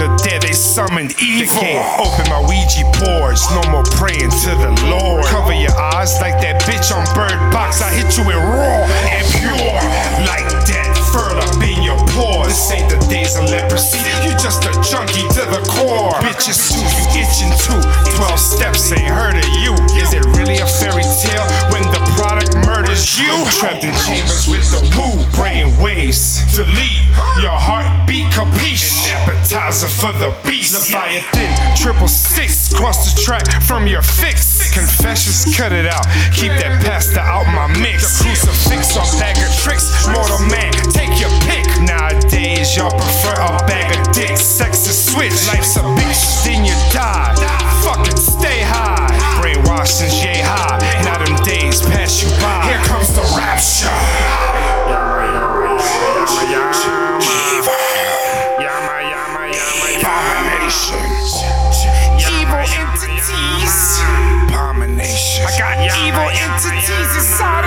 The dead, they summoned evil. They can't open my Ouija boards. No more praying to the Lord. Cover your eyes like that bitch on Bird Box. I hit you with raw and pure. Like that fur up in your pores. This ain't the days of leprosy. You just a junkie to the core. Bitches too, you itching too. 12 steps ain't heard of you. Is it really a fairy tale when the product murders you? Trapped in chambers with the woo. Brain waves to leave your heartbeat capiche. Appetizer for the beast. Leviathan, 666. Cross the track from your fix. Confessions, cut it out. Keep that pasta out my mix. The crucifix or bag of tricks. Mortal man, take your pick. Nowadays, y'all prefer a bag of dicks. Sex is switch. Life's a bitch, then you die. Fucking stay high. Brainwashing's yay high. Now them days pass you by. Here comes the rapture. Evil entities. Abomination. I got evil entities inside.